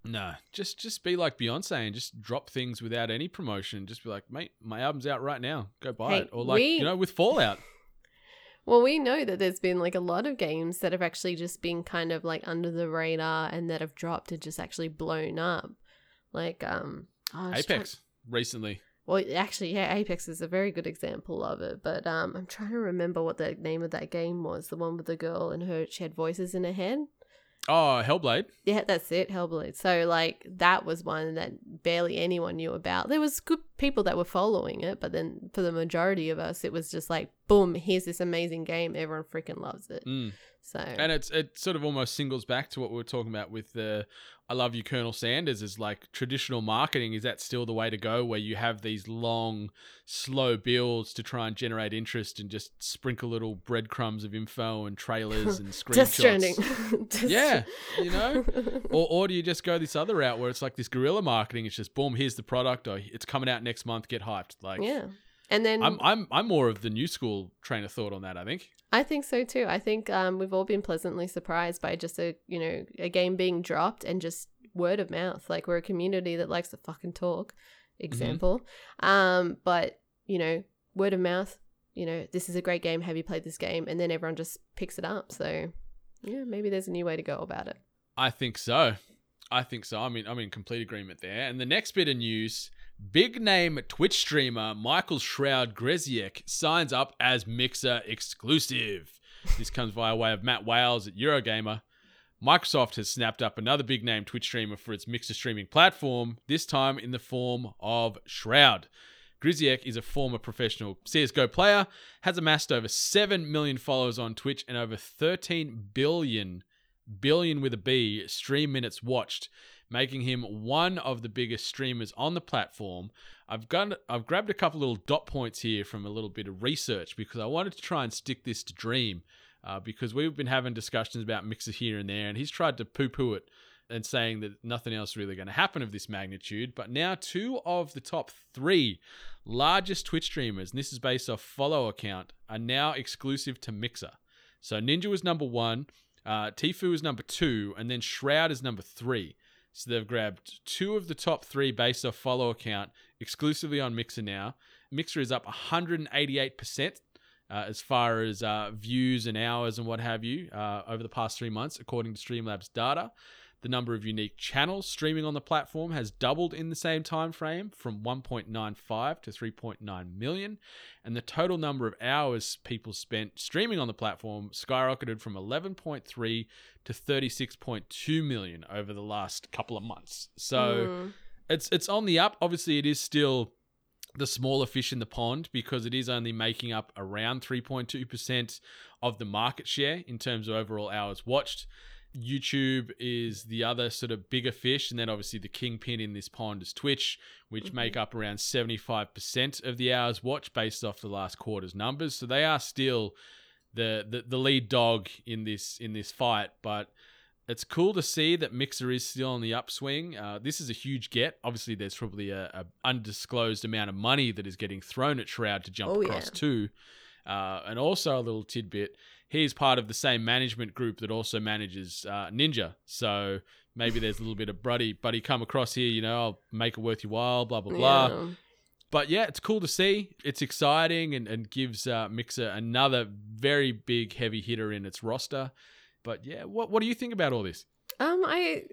No, just be like Beyonce and just drop things without any promotion. Just be like, mate, my album's out right now. Go buy it. Or like, you know, with Fallout. Well, we know that there's been like a lot of games that have actually just been kind of like under the radar and that have dropped and just actually blown up. Like Apex recently. Well, actually, yeah, Apex is a very good example of it. But I'm trying to remember what the name of that game was. The one with the girl and she had voices in her head. Oh, Hellblade. Yeah, that's it, Hellblade. So like that was one that barely anyone knew about. There was good people that were following it, but then for the majority of us, it was just like, boom, here's this amazing game. Everyone freaking loves it. So, and it sort of almost singles back to what we were talking about with the I Love You, Colonel Sanders, is like traditional marketing. Is that still the way to go, where you have these long, slow builds to try and generate interest and just sprinkle little breadcrumbs of info and trailers and screenshots? Just trending. Yeah, you know? Or do you just go this other route where it's like this guerrilla marketing? It's just, boom, here's the product. Or it's coming out next month. Get hyped. Like, yeah. And then I'm more of the new school train of thought on that, I think. I think so too. I think we've all been pleasantly surprised by just a game being dropped and just word of mouth. Like, we're a community that likes to fucking talk, example. But, you know, word of mouth, you know, this is a great game. Have you played this game? And then everyone just picks it up. So yeah, maybe there's a new way to go about it. I think so. I mean, I'm in complete agreement there. And the next bit of news... Big name Twitch streamer Michael Shroud Grzeziak signs up as Mixer exclusive. This comes via way of Matt Wales at Eurogamer. Microsoft has snapped up another big name Twitch streamer for its Mixer streaming platform, this time in the form of Shroud. Grzeziak is a former professional CSGO player, has amassed over 7 million followers on Twitch and over 13 billion with a B, stream minutes watched, making him one of the biggest streamers on the platform. I've grabbed a couple little dot points here from a little bit of research because I wanted to try and stick this to Dream because we've been having discussions about Mixer here and there, and he's tried to poo-poo it and saying that nothing else really going to happen of this magnitude. But now two of the top three largest Twitch streamers, and this is based off follow account, are now exclusive to Mixer. So Ninja was number one, Tfue is number two, and then Shroud is number three. So they've grabbed two of the top three based off follow account exclusively on Mixer now. Mixer is up 188%. As far as views and hours and what have you over the past 3 months, according to Streamlabs data. The number of unique channels streaming on the platform has doubled in the same time frame from 1.95 to 3.9 million. And the total number of hours people spent streaming on the platform skyrocketed from 11.3 to 36.2 million over the last couple of months. So it's on the up. Obviously, it is still the smaller fish in the pond because it is only making up around 3.2% of the market share in terms of overall hours watched. YouTube is the other sort of bigger fish. And then obviously the kingpin in this pond is Twitch, which make up around 75% of the hours watched based off the last quarter's numbers. So they are still the lead dog in this fight, but it's cool to see that Mixer is still on the upswing. This is a huge get. Obviously, there's probably an undisclosed amount of money that is getting thrown at Shroud to jump across too. And also a little tidbit, he's part of the same management group that also manages Ninja. So maybe there's a little bit of buddy, come across here, you know, I'll make it worth your while, blah, blah, blah. But yeah, it's cool to see. It's exciting and gives Mixer another very big heavy hitter in its roster. But yeah, what do you think about all this? I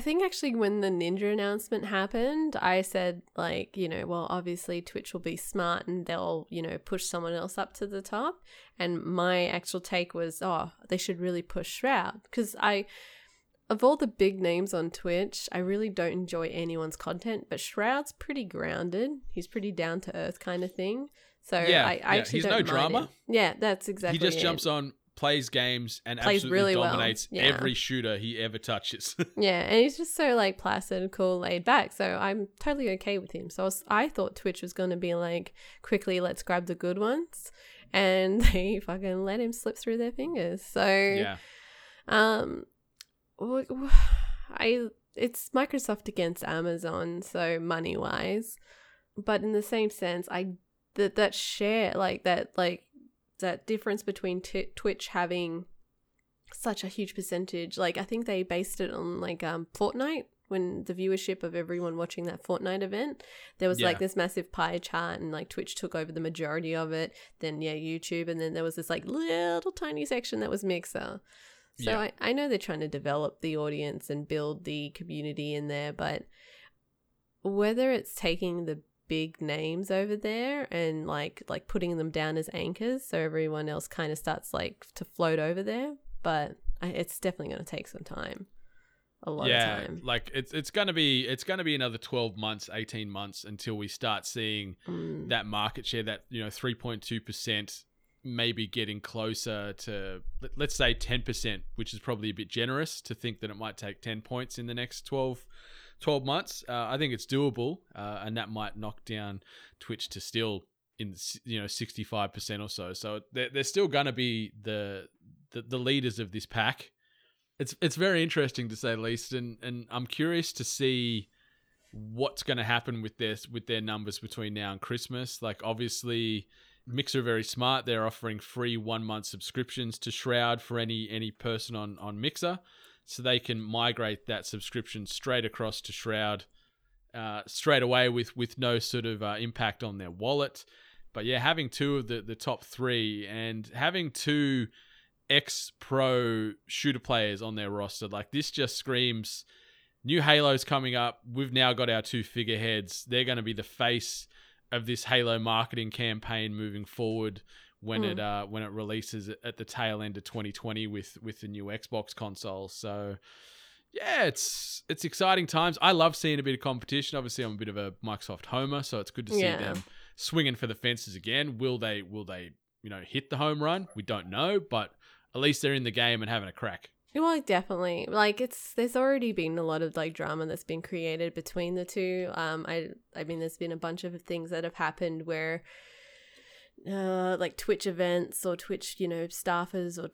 think actually when the Ninja announcement happened, I said like, you know, well, obviously Twitch will be smart and they'll, you know, push someone else up to the top. And my actual take was, oh, they should really push Shroud. Because of all the big names on Twitch, I really don't enjoy anyone's content. But Shroud's pretty grounded. He's pretty down to earth kind of thing. So yeah, I actually he's no drama. Him. Yeah, that's exactly it. He just jumps on, plays games and plays absolutely really dominates every shooter he ever touches. Yeah, and he's just so like placid and cool, laid back. So I'm totally okay with him. So I thought Twitch was going to be like, quickly, let's grab the good ones. And they fucking let him slip through their fingers. So yeah. It's Microsoft against Amazon, so money-wise. But in the same sense, that difference between Twitch having such a huge percentage, like I think they based it on like Fortnite, when the viewership of everyone watching that Fortnite event, there was like this massive pie chart and like Twitch took over the majority of it, then YouTube, and then there was this like little tiny section that was Mixer. So I know they're trying to develop the audience and build the community in there, but whether it's taking the big names over there and like putting them down as anchors so everyone else kind of starts like to float over there, but it's definitely going to take some time, a lot of time. Like it's going to be another 12 months, 18 months until we start seeing that market share, that, you know, 3.2% maybe getting closer to, let's say, 10%, which is probably a bit generous to think that it might take 10 points in the next 12 months. I think it's doable, and that might knock down Twitch to still in 65% or so. So they're still going to be the leaders of this pack. It's very interesting to say the least, and I'm curious to see what's going to happen with their numbers between now and Christmas. Like obviously, Mixer are very smart. They're offering free 1 month subscriptions to Shroud for any person on Mixer. So they can migrate that subscription straight across to Shroud straight away with no sort of impact on their wallet. But yeah, having two of the top three and having two ex-pro shooter players on their roster, like this just screams new Halo's coming up. We've now got our two figureheads. They're going to be the face of this Halo marketing campaign moving forward when it releases at the tail end of 2020 with the new Xbox console. So yeah, it's exciting times. I love seeing a bit of competition. Obviously, I'm a bit of a Microsoft homer, so it's good to see them swinging for the fences again. Will they hit the home run? We don't know, but at least they're in the game and having a crack. Well, definitely. Like there's already been a lot of like drama that's been created between the two. I mean, there's been a bunch of things that have happened where like Twitch events or Twitch, staffers or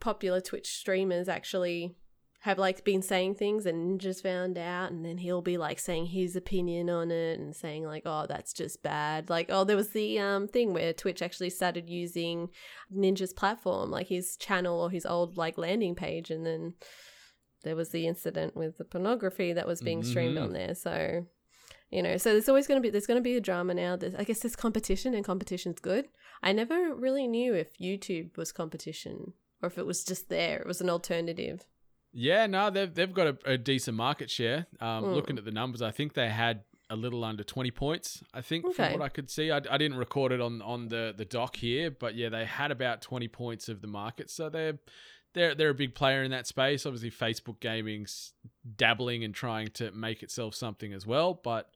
popular Twitch streamers actually have like been saying things and just found out, and then he'll be like saying his opinion on it and saying like, oh, that's just bad. Like, oh, there was the thing where Twitch actually started using Ninja's platform, like his channel or his old like landing page, and then there was the incident with the pornography that was being streamed on there. So, you know, so there's going to be a drama now. I guess there's competition, and competition's good. I never really knew if YouTube was competition or if it was just there. It was an alternative. Yeah, no, they've got a decent market share. Looking at the numbers, I think they had a little under 20 points, I think, from what I could see. I didn't record it on the doc here, but yeah, they had about 20 points of the market. So they're a big player in that space. Obviously, Facebook Gaming's dabbling and trying to make itself something as well. But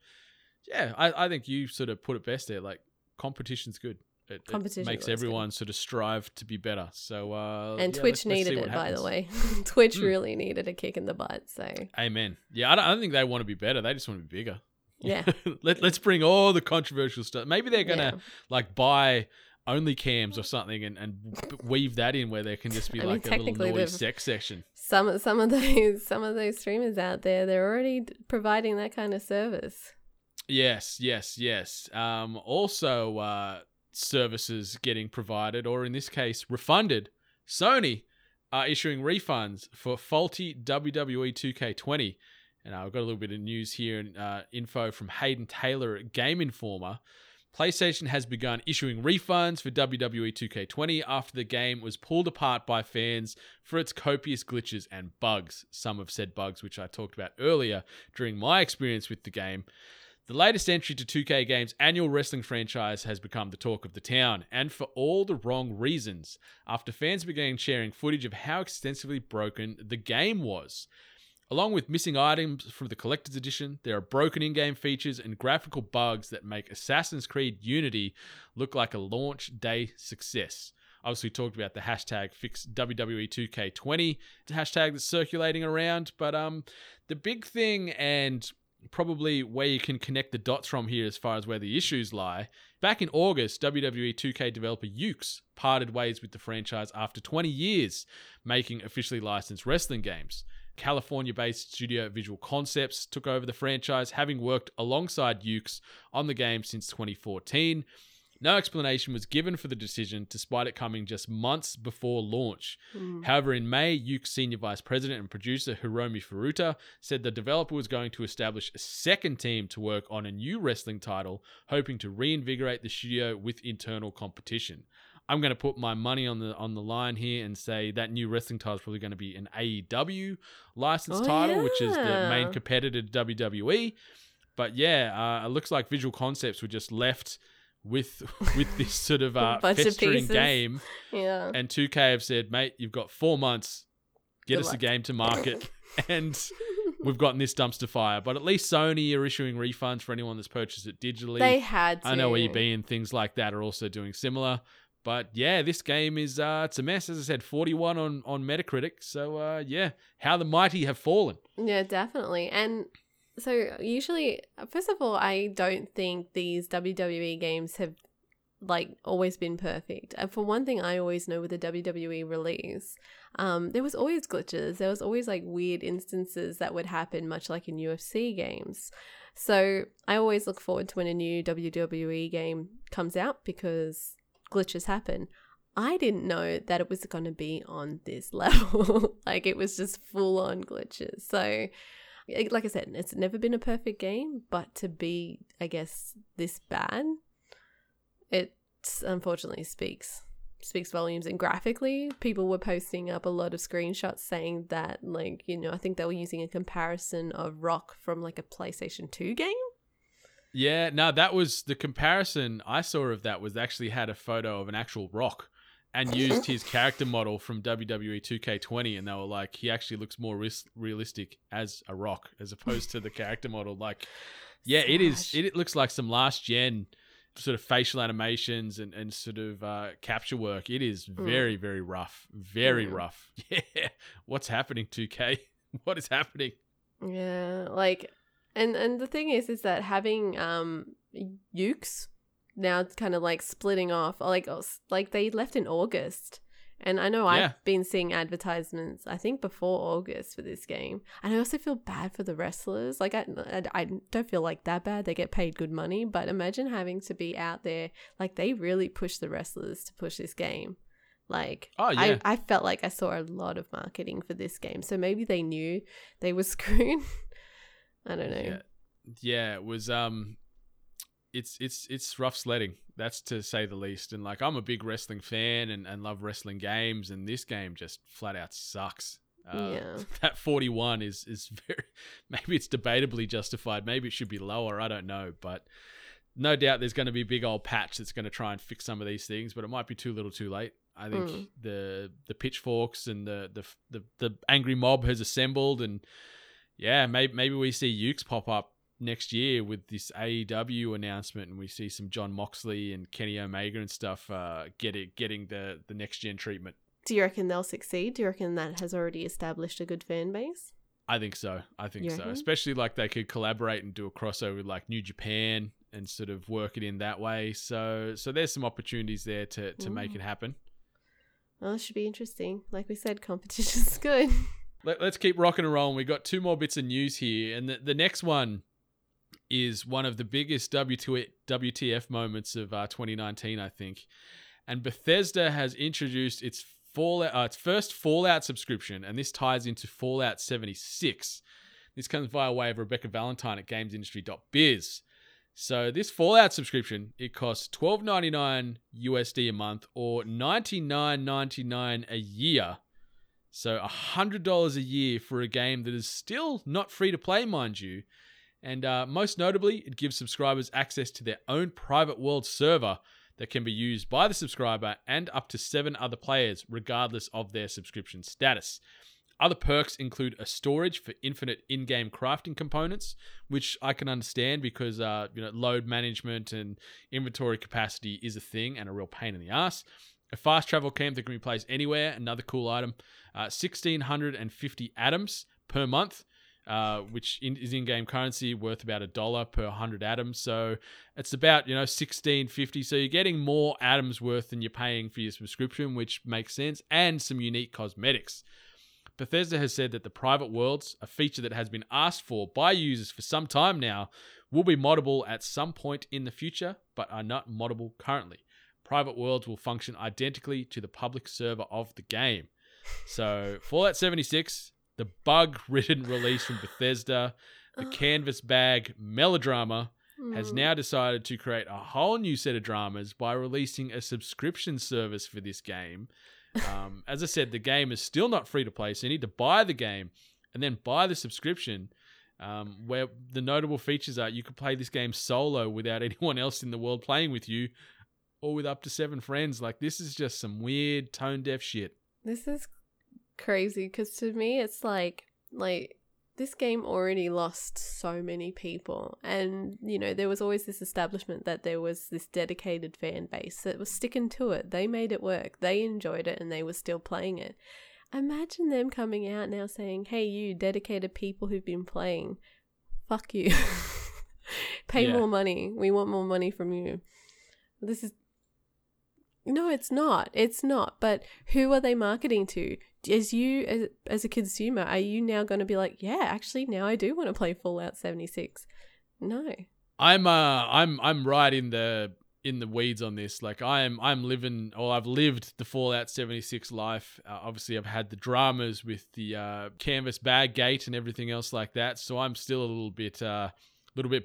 yeah, I think you sort of put it best there. Like, competition's good. It makes everyone sort of strive to be better. So Twitch needed it, by the way. Twitch really needed a kick in the butt. So amen. Yeah, I don't think they want to be better. They just want to be bigger. Yeah. Let's bring all the controversial stuff. Maybe they're gonna like buy only cams or something and weave that in where there can just be like a little noise sex section. Some of those streamers out there, they're already providing that kind of service. Yes. Also. Services getting provided, or in this case refunded. Sony are issuing refunds for faulty WWE 2K20, and I've got a little bit of news here and info from Hayden Taylor at Game Informer. PlayStation has begun issuing refunds for WWE 2K20 after the game was pulled apart by fans for its copious glitches and bugs. Some of said bugs, which I talked about earlier during my experience with the game. The latest entry to 2K Games' annual wrestling franchise has become the talk of the town, and for all the wrong reasons, after fans began sharing footage of how extensively broken the game was. Along with missing items from the collector's edition, there are broken in-game features and graphical bugs that make Assassin's Creed Unity look like a launch day success. Obviously, we talked about the hashtag #FixWWE2K20, the hashtag that's circulating around, but the big thing and probably where you can connect the dots from here as far as where the issues lie. Back in August, WWE 2K developer Yuke's parted ways with the franchise after 20 years making officially licensed wrestling games. California-based studio Visual Concepts took over the franchise, having worked alongside Yuke's on the game since 2014. No explanation was given for the decision, despite it coming just months before launch. However, in May, Yuke's senior vice president and producer Hiromi Furuta said the developer was going to establish a second team to work on a new wrestling title, hoping to reinvigorate the studio with internal competition. I'm going to put my money on the line here and say that new wrestling title is probably going to be an AEW licensed title, which is the main competitor to WWE. But yeah, it looks like Visual Concepts were just left with this sort of festering game. Yeah. And 2K have said, mate, you've got 4 months. Get us a game to market. And we've gotten this dumpster fire. But at least Sony are issuing refunds for anyone that's purchased it digitally. They had to. I know EB and things like that are also doing similar. But yeah, this game is it's a mess. As I said, 41 on Metacritic. So yeah, how the mighty have fallen. Yeah, definitely. And so usually, first of all, I don't think these WWE games have like always been perfect. For one thing, I always know with a WWE release, there was always glitches. There was always like weird instances that would happen, much like in UFC games. So I always look forward to when a new WWE game comes out because glitches happen. I didn't know that it was going to be on this level. Like, it was just full on glitches. So like I said, it's never been a perfect game, but to be, I guess, this bad, it unfortunately speaks volumes. And graphically, people were posting up a lot of screenshots saying that, like, you know, I think they were using a comparison of Rock from like a PlayStation 2 game. Yeah, no, that was the comparison I saw of that was actually had a photo of an actual Rock and used his character model from WWE 2K20, and they were like, he actually looks more realistic as a Rock as opposed to the character model. Like, yeah, it is. It looks like some last gen sort of facial animations and sort of capture work. It is very, very rough. Very rough. Yeah. What's happening, 2K? What is happening? Yeah, like, and the thing is that having Yuke's now kind of like splitting off, like they left in August, And I know I've been seeing advertisements, I think, before August for this game. And I also feel bad for the wrestlers. Like, I don't feel like that bad. They get paid good money. But imagine having to be out there. Like, they really push the wrestlers to push this game. Like, oh, yeah. I felt like I saw a lot of marketing for this game. So maybe they knew they were screwed. I don't know. Yeah, it was... It's rough sledding, that's to say the least. And like, I'm a big wrestling fan and love wrestling games, and this game just flat out sucks. That 41 is very, maybe it's debatably justified, maybe it should be lower, I don't know, but no doubt there's going to be a big old patch that's going to try and fix some of these things, but it might be too little too late, I think. The pitchforks and the angry mob has assembled, and maybe we see Ukes pop up next year with this AEW announcement, and we see some John Moxley and Kenny Omega and stuff getting the next gen treatment. Do you reckon they'll succeed? Do you reckon that has already established a good fan base? I think so. Especially like they could collaborate and do a crossover with like New Japan and sort of work it in that way. So there's some opportunities there to make it happen. Well, it should be interesting. Like we said, competition's good. Let's keep rocking and rolling. We got two more bits of news here, and the next one is one of the biggest WTF moments of 2019, I think. And Bethesda has introduced its first Fallout subscription, and this ties into Fallout 76. This comes via way of Rebecca Valentine at gamesindustry.biz. So this Fallout subscription, it costs $12.99 USD a month or $99.99 a year. So $100 a year for a game that is still not free to play, mind you. And most notably, it gives subscribers access to their own private world server that can be used by the subscriber and up to 7 other players, regardless of their subscription status. Other perks include a storage for infinite in-game crafting components, which I can understand because load management and inventory capacity is a thing and a real pain in the ass. A fast travel camp that can be placed anywhere, another cool item. 1,650 atoms per month. Which is in-game currency worth about $1 per 100 atoms. So it's about, $16.50. So you're getting more atoms worth than you're paying for your subscription, which makes sense, and some unique cosmetics. Bethesda has said that the private worlds, a feature that has been asked for by users for some time now, will be moddable at some point in the future, but are not moddable currently. Private worlds will function identically to the public server of the game. So Fallout 76... the bug-ridden release from Bethesda, the canvas bag melodrama, has now decided to create a whole new set of dramas by releasing a subscription service for this game. As I said, the game is still not free to play, so you need to buy the game and then buy the subscription, where the notable features are you can play this game solo without anyone else in the world playing with you, or with up to 7 friends. Like, this is just some weird tone-deaf shit. This is crazy, because to me it's like this game already lost so many people, and there was always this establishment that there was this dedicated fan base that was sticking to it. They made it work, they enjoyed it, and they were still playing it. Imagine them coming out now saying, hey, you dedicated people who've been playing, fuck you. More money, we want more money from you. This is no, it's not. But who are they marketing to? As you, as a consumer, are you now going to be like, yeah, actually, now I do want to play Fallout 76? No, I'm right in the weeds on this. Like, I've lived the Fallout 76 life. Obviously, I've had the dramas with the canvas bag gate and everything else like that. So I'm still a little bit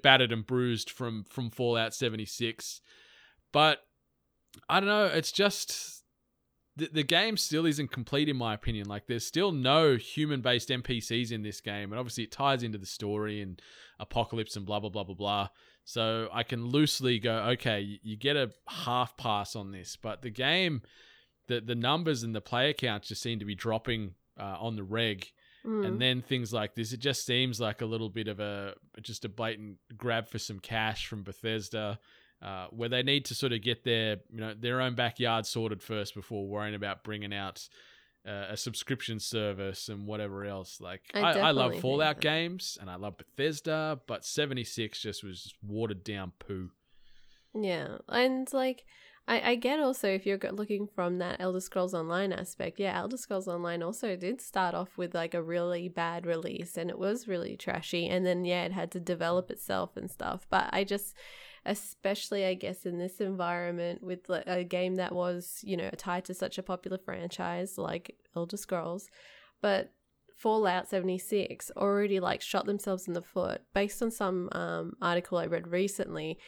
battered and bruised from Fallout 76. But I don't know. It's just. The game still isn't complete, in my opinion. Like, there's still no human-based NPCs in this game. And obviously, it ties into the story and apocalypse and blah, blah, blah, blah, blah. So I can loosely go, okay, you get a half pass on this. But the game, the numbers and the player counts just seem to be dropping on the reg. And then things like this, it just seems like a little bit of a blatant grab for some cash from Bethesda. Where they need to sort of get their own backyard sorted first before worrying about bringing out a subscription service and whatever else. Like, I love Fallout games and I love Bethesda, but 76 just was watered down poo. Yeah, and like I get also if you're looking from that Elder Scrolls Online aspect, yeah, Elder Scrolls Online also did start off with like a really bad release and it was really trashy, and then yeah, it had to develop itself and stuff. But I just, especially I guess in this environment with a game that was, you know, tied to such a popular franchise like Elder Scrolls, but Fallout 76 already like shot themselves in the foot based on some article I read recently.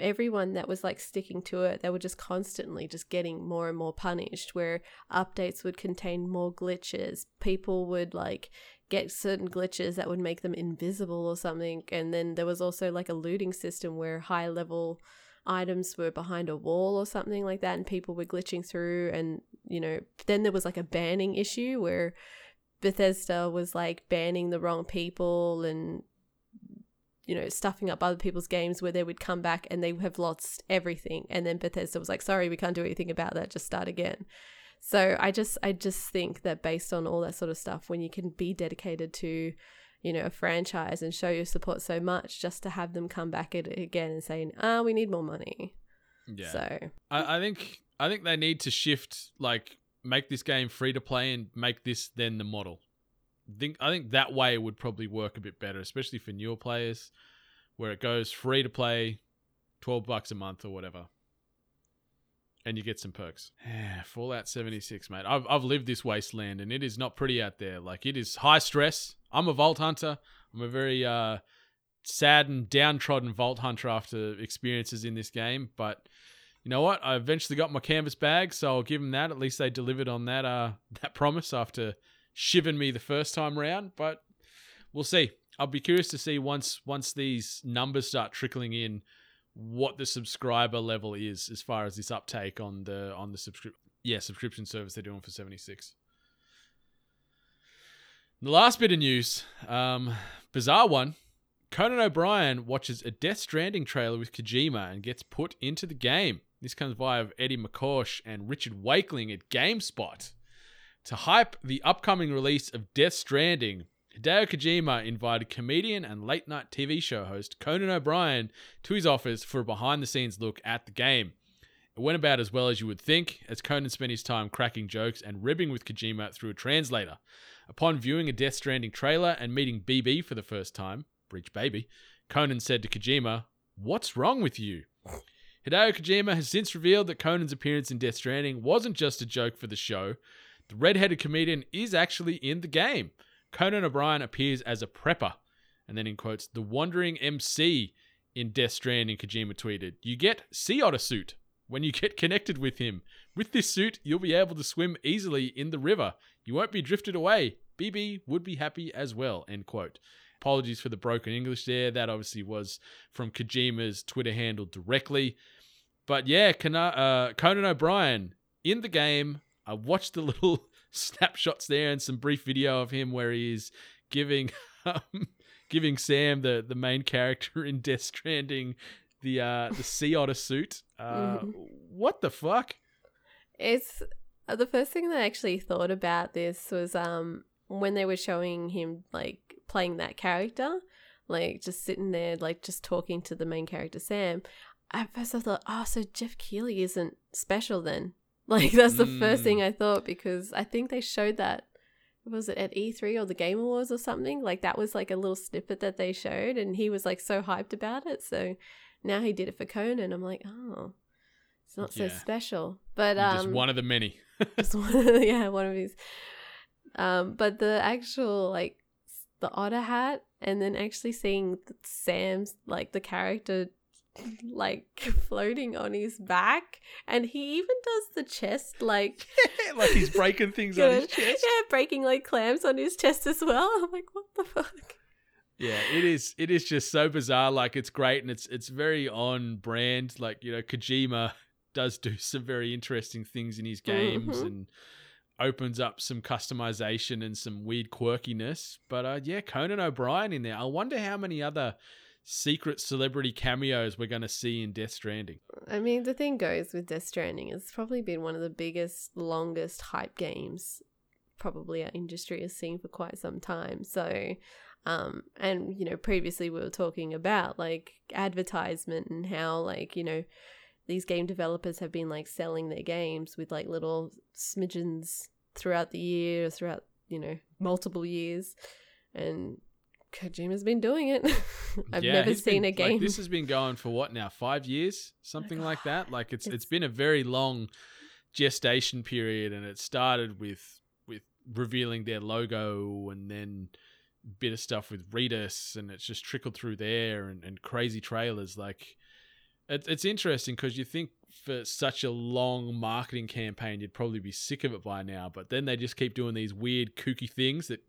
Everyone that was like sticking to it, they were just constantly just getting more and more punished, where updates would contain more glitches. People would like get certain glitches that would make them invisible or something. And then there was also like a looting system where high level items were behind a wall or something like that, and people were glitching through. And, you know, then there was like a banning issue where Bethesda was like banning the wrong people and, you know, stuffing up other people's games, where they would come back and they have lost everything, and then Bethesda was like, sorry, we can't do anything about that, just start again. So I just think that based on all that sort of stuff, when you can be dedicated to, you know, a franchise and show your support so much, just to have them come back at it again and saying, we need more money. Yeah. So I think they need to shift, like make this game free to play and make this then the model. I think that way it would probably work a bit better, especially for newer players, where it goes free to play, $12 a month or whatever, and you get some perks. Fallout 76, mate. I've lived this wasteland, and it is not pretty out there. Like, it is high stress. I'm a vault hunter. I'm a very sad and downtrodden vault hunter after experiences in this game. But you know what? I eventually got my canvas bag, so I'll give them that. At least they delivered on that that promise after shiven me the first time round, but we'll see. I'll be curious to see once these numbers start trickling in, what the subscriber level is as far as this uptake on the subscription service they're doing for 76. The last bit of news, bizarre one. Conan O'Brien watches a Death Stranding trailer with Kojima and gets put into the game. This comes via Eddie McCaush and Richard Wakeling at GameSpot. To hype the upcoming release of Death Stranding, Hideo Kojima invited comedian and late-night TV show host Conan O'Brien to his office for a behind-the-scenes look at the game. It went about as well as you would think, as Conan spent his time cracking jokes and ribbing with Kojima through a translator. Upon viewing a Death Stranding trailer and meeting BB for the first time, Breach Baby, Conan said to Kojima, "What's wrong with you?" Hideo Kojima has since revealed that Conan's appearance in Death Stranding wasn't just a joke for the show. The redheaded comedian is actually in the game. Conan O'Brien appears as a prepper. And then in quotes, "the wandering MC in Death Stranding," Kojima tweeted. "You get Sea Otter suit when you get connected with him. With this suit, you'll be able to swim easily in the river. You won't be drifted away. BB would be happy as well," end quote. Apologies for the broken English there. That obviously was from Kojima's Twitter handle directly. But yeah, Conan O'Brien in the game. I watched the little snapshots there and some brief video of him where he is giving Sam, the main character in Death Stranding, the sea otter suit. What the fuck? It's the first thing that I actually thought about this was when they were showing him like playing that character, like just sitting there, like just talking to the main character Sam. At first I thought, so Jeff Keighley isn't special then. Like, that's the first thing I thought, because I think they showed that, was it at E3 or the Game Awards or something? Like, that was like a little snippet that they showed, and he was like so hyped about it. So now he did it for Conan. I'm like, it's not so special. But just one of the many. Just one of these. But the actual, like, the otter hat, and then actually seeing Sam's, like, the character like floating on his back, and he even does the chest like he's breaking things on his chest, breaking like clams on his chest as well. I'm like, what the fuck? Yeah, it is just so bizarre. Like, it's great, and it's very on brand. Like, you know, Kojima does do some very interesting things in his games, and opens up some customization and some weird quirkiness. But Conan O'Brien in there. I wonder how many other secret celebrity cameos we're going to see in Death Stranding. I mean, the thing goes with Death Stranding, it's probably been one of the biggest, longest hype games probably our industry has seen for quite some time. So, and, you know, previously we were talking about, like, advertisement and how, like, you know, these game developers have been like selling their games with like little smidgens throughout the year, throughout, you know, multiple years, and Kojima's been doing it. I've never seen a game. Like, this has been going for what now? 5 years? Something like that. Like it's been a very long gestation period, and it started with revealing their logo, and then a bit of stuff with Redis, and it's just trickled through there, and crazy trailers. Like it's interesting because you think for such a long marketing campaign, you'd probably be sick of it by now, but then they just keep doing these weird kooky things that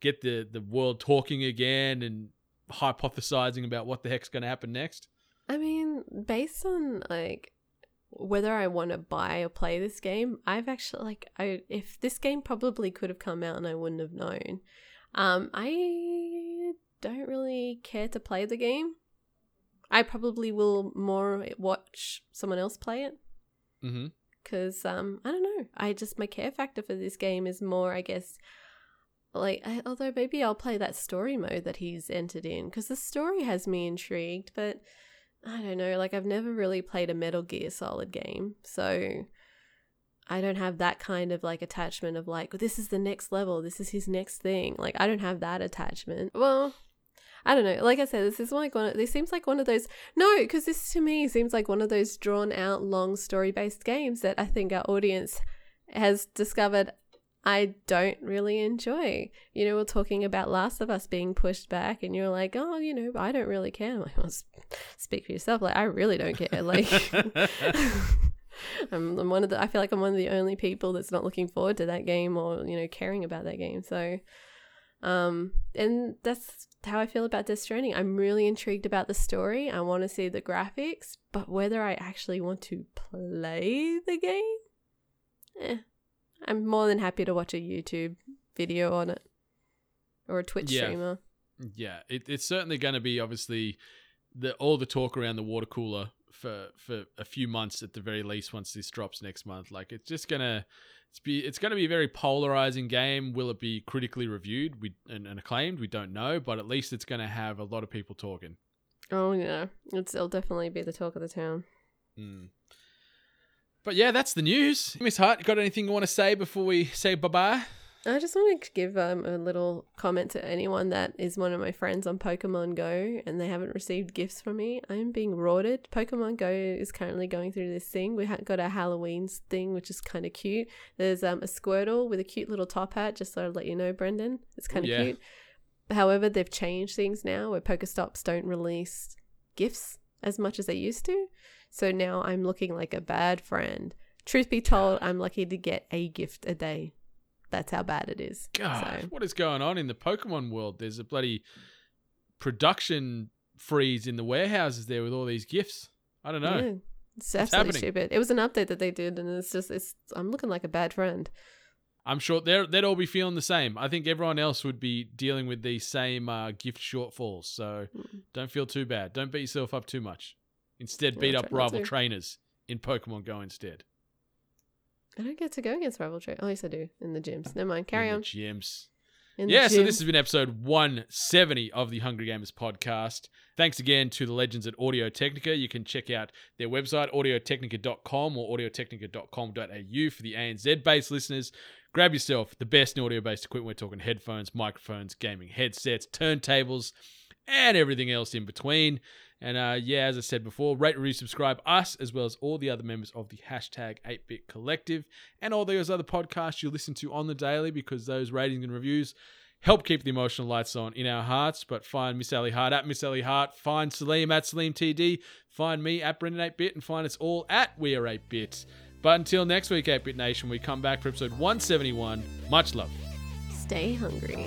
get the world talking again and hypothesizing about what the heck's going to happen next. I mean, based on like whether I want to buy or play this game, I've actually if this game probably could have come out and I wouldn't have known. I don't really care to play the game. I probably will more watch someone else play it. Mm-hmm. Because I don't know. My care factor for this game is more, I guess. Although maybe I'll play that story mode that he's entered in, because the story has me intrigued, but I don't know, I've never really played a Metal Gear Solid game, so I don't have that kind of attachment of this is the next level, this is his next thing. I don't have that attachment. Well, I don't know. Like I said, this seems like one of those, no, because this to me seems like one of those drawn out long story-based games that I think our audience has discovered I don't really enjoy. You know, we're talking about Last of Us being pushed back, and you're like, oh, you know, I don't really care. I'm like, well, speak for yourself. I really don't care. I'm one of the. I feel like I'm one of the only people that's not looking forward to that game or, you know, caring about that game. So, and that's how I feel about Death Stranding. I'm really intrigued about the story. I want to see the graphics, but whether I actually want to play the game, I'm more than happy to watch a YouTube video on it or a Twitch streamer. Yeah, it's certainly going to be obviously all the talk around the water cooler for a few months at the very least. Once this drops next month, it's just gonna it's going to be a very polarizing game. Will it be critically reviewed and acclaimed? We don't know, but at least it's going to have a lot of people talking. Oh yeah, it'll definitely be the talk of the town. Mm. But yeah, that's the news. Miss Hart, got anything you want to say before we say bye-bye? I just want to give a little comment to anyone that is one of my friends on Pokemon Go and they haven't received gifts from me. I'm being rorted. Pokemon Go is currently going through this thing. We got a Halloween thing, which is kind of cute. There's a Squirtle with a cute little top hat, just so I'll let you know, Brendan. It's kind of cute. However, they've changed things now where Pokestops don't release gifts as much as they used to. So now I'm looking like a bad friend. Truth be told, I'm lucky to get a gift a day. That's how bad it is. Gosh, so. What is going on in the Pokemon world? There's a bloody production freeze in the warehouses there with all these gifts. I don't know. Yeah, it's absolutely stupid. It was an update that they did, and I'm looking like a bad friend. I'm sure they'd all be feeling the same. I think everyone else would be dealing with these same gift shortfalls. So don't feel too bad. Don't beat yourself up too much. Instead, beat up rival trainers in Pokemon Go instead. I don't get to go against rival trainers. Oh, yes, I do. In the gyms. Never mind. Carry on. Gyms. Yeah, so this has been episode 170 of the Hungry Gamers podcast. Thanks again to the legends at Audio Technica. You can check out their website, audiotechnica.com or audiotechnica.com.au for the ANZ-based listeners. Grab yourself the best in audio-based equipment. We're talking headphones, microphones, gaming headsets, turntables, and everything else in between. And as I said before, rate, review, subscribe us, as well as all the other members of the hashtag 8-Bit Collective and all those other podcasts you listen to on the daily, because those ratings and reviews help keep the emotional lights on in our hearts. But find Miss Ellie Hart at Miss Ellie Hart, find Salim at Salim TD, find me at Brendan 8-Bit, and find us all at We Are 8-Bit. But until next week, 8-Bit Nation, we come back for episode 171. Much love. Stay hungry.